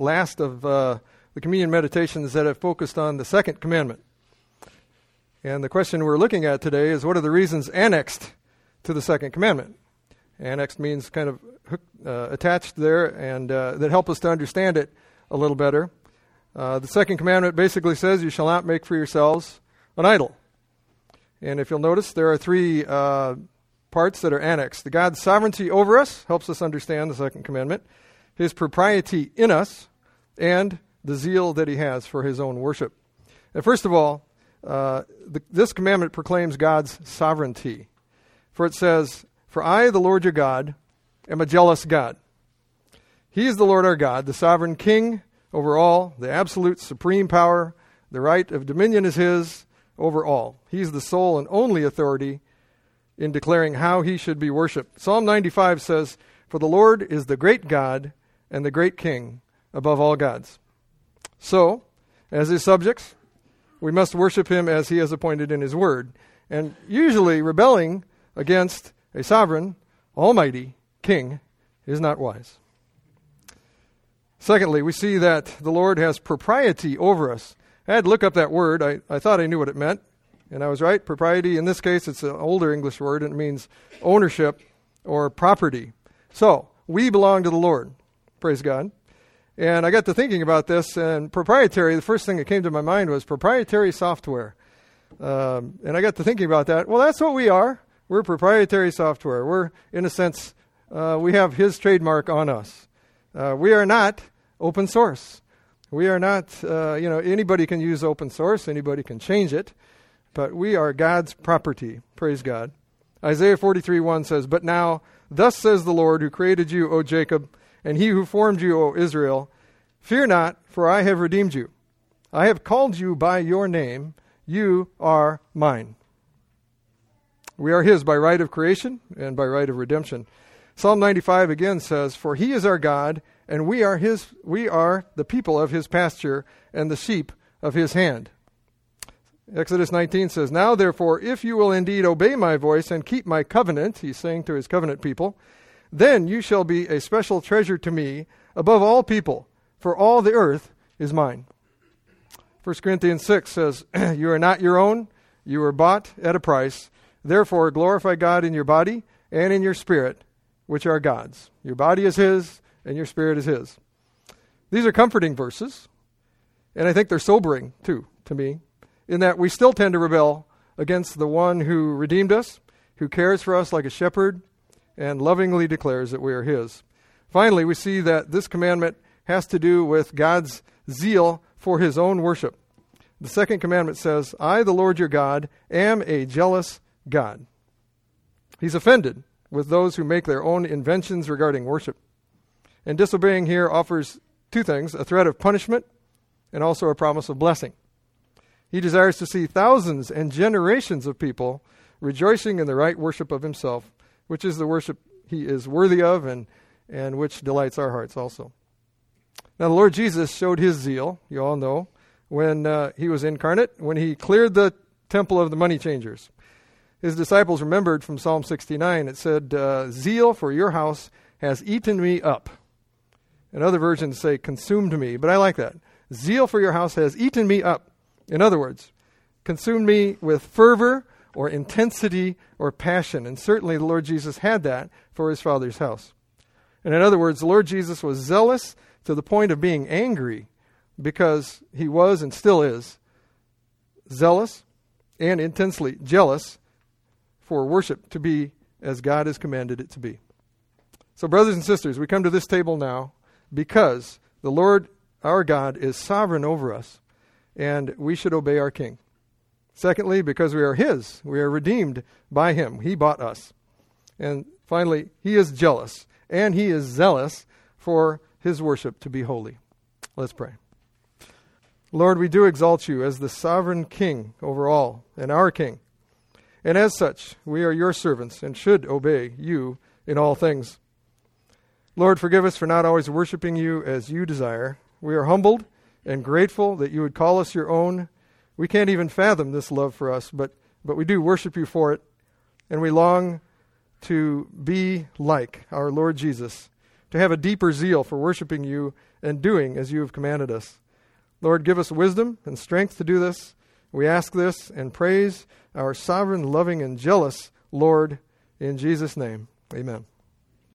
last of the communion meditations that have focused on the second commandment. And the question we're looking at today is, what are the reasons annexed to the second commandment? Annexed means kind of attached there, and that help us to understand it a little better. The second commandment basically says, you shall not make for yourselves an idol. And if you'll notice, there are three parts that are annexed. The God's sovereignty over us helps us understand the second commandment, his propriety in us, and the zeal that he has for his own worship. And first of all, this commandment proclaims God's sovereignty. For it says, "For I, the Lord your God, am a jealous God. He is the Lord our God, the sovereign king over all, the absolute supreme power. The right of dominion is his over all. He is the sole and only authority in declaring how he should be worshipped." Psalm 95 says, "For the Lord is the great God and the great king above all gods." So, as his subjects, we must worship him as he has appointed in his word, and usually rebelling against a sovereign, almighty king is not wise. Secondly, we see that the Lord has propriety over us. I had to look up that word. I thought I knew what it meant, and I was right. Propriety, in this case, it's an older English word, and it means ownership or property. So, we belong to the Lord, praise God. And I got to thinking about this, and proprietary, the first thing that came to my mind was proprietary software. And I got to thinking about that. Well, that's what we are. We're proprietary software. We're, in a sense, we have his trademark on us. We are not open source. We are not, anybody can use open source. Anybody can change it. But we are God's property. Praise God. Isaiah 43:1 says, "But now, thus says the Lord who created you, O Jacob, and he who formed you, O Israel, fear not, for I have redeemed you. I have called you by your name. You are mine." We are his by right of creation and by right of redemption. Psalm 95 again says, "For he is our God, and we are the people of his pasture and the sheep of his hand." Exodus 19 says, "Now therefore, if you will indeed obey my voice and keep my covenant," he's saying to his covenant people, "then you shall be a special treasure to me above all people, for all the earth is mine." 1 Corinthians 6 says, "You are not your own, you were bought at a price. Therefore glorify God in your body and in your spirit, which are God's." Your body is his, and your spirit is his. These are comforting verses, and I think they're sobering, too, to me, in that we still tend to rebel against the one who redeemed us, who cares for us like a shepherd, and lovingly declares that we are his. Finally, we see that this commandment has to do with God's zeal for his own worship. The second commandment says, "I, the Lord your God, am a jealous God." He's offended with those who make their own inventions regarding worship. And disobeying here offers two things, a threat of punishment and also a promise of blessing. He desires to see thousands and generations of people rejoicing in the right worship of himself, which is the worship he is worthy of and which delights our hearts also. Now, the Lord Jesus showed his zeal, you all know, when he was incarnate, when he cleared the temple of the money changers. His disciples remembered from Psalm 69, it said, "Zeal for your house has eaten me up." And other versions say, "consumed me," but I like that. "Zeal for your house has eaten me up." In other words, consumed me with fervor, or intensity, or passion. And certainly the Lord Jesus had that for his Father's house. And in other words, the Lord Jesus was zealous to the point of being angry, because he was and still is zealous and intensely jealous for worship to be as God has commanded it to be. So, brothers and sisters, we come to this table now because the Lord our God is sovereign over us, and we should obey our King. Secondly, because we are his. We are redeemed by him. He bought us. And finally, he is jealous, and he is zealous for his worship to be holy. Let's pray. Lord, we do exalt you as the sovereign King over all, and our King. And as such, we are your servants and should obey you in all things. Lord, forgive us for not always worshiping you as you desire. We are humbled and grateful that you would call us your own. We can't even fathom this love for us, but we do worship you for it, and we long to be like our Lord Jesus, to have a deeper zeal for worshiping you and doing as you have commanded us. Lord, give us wisdom and strength to do this. We ask this and praise our sovereign, loving, and jealous Lord in Jesus' name. Amen.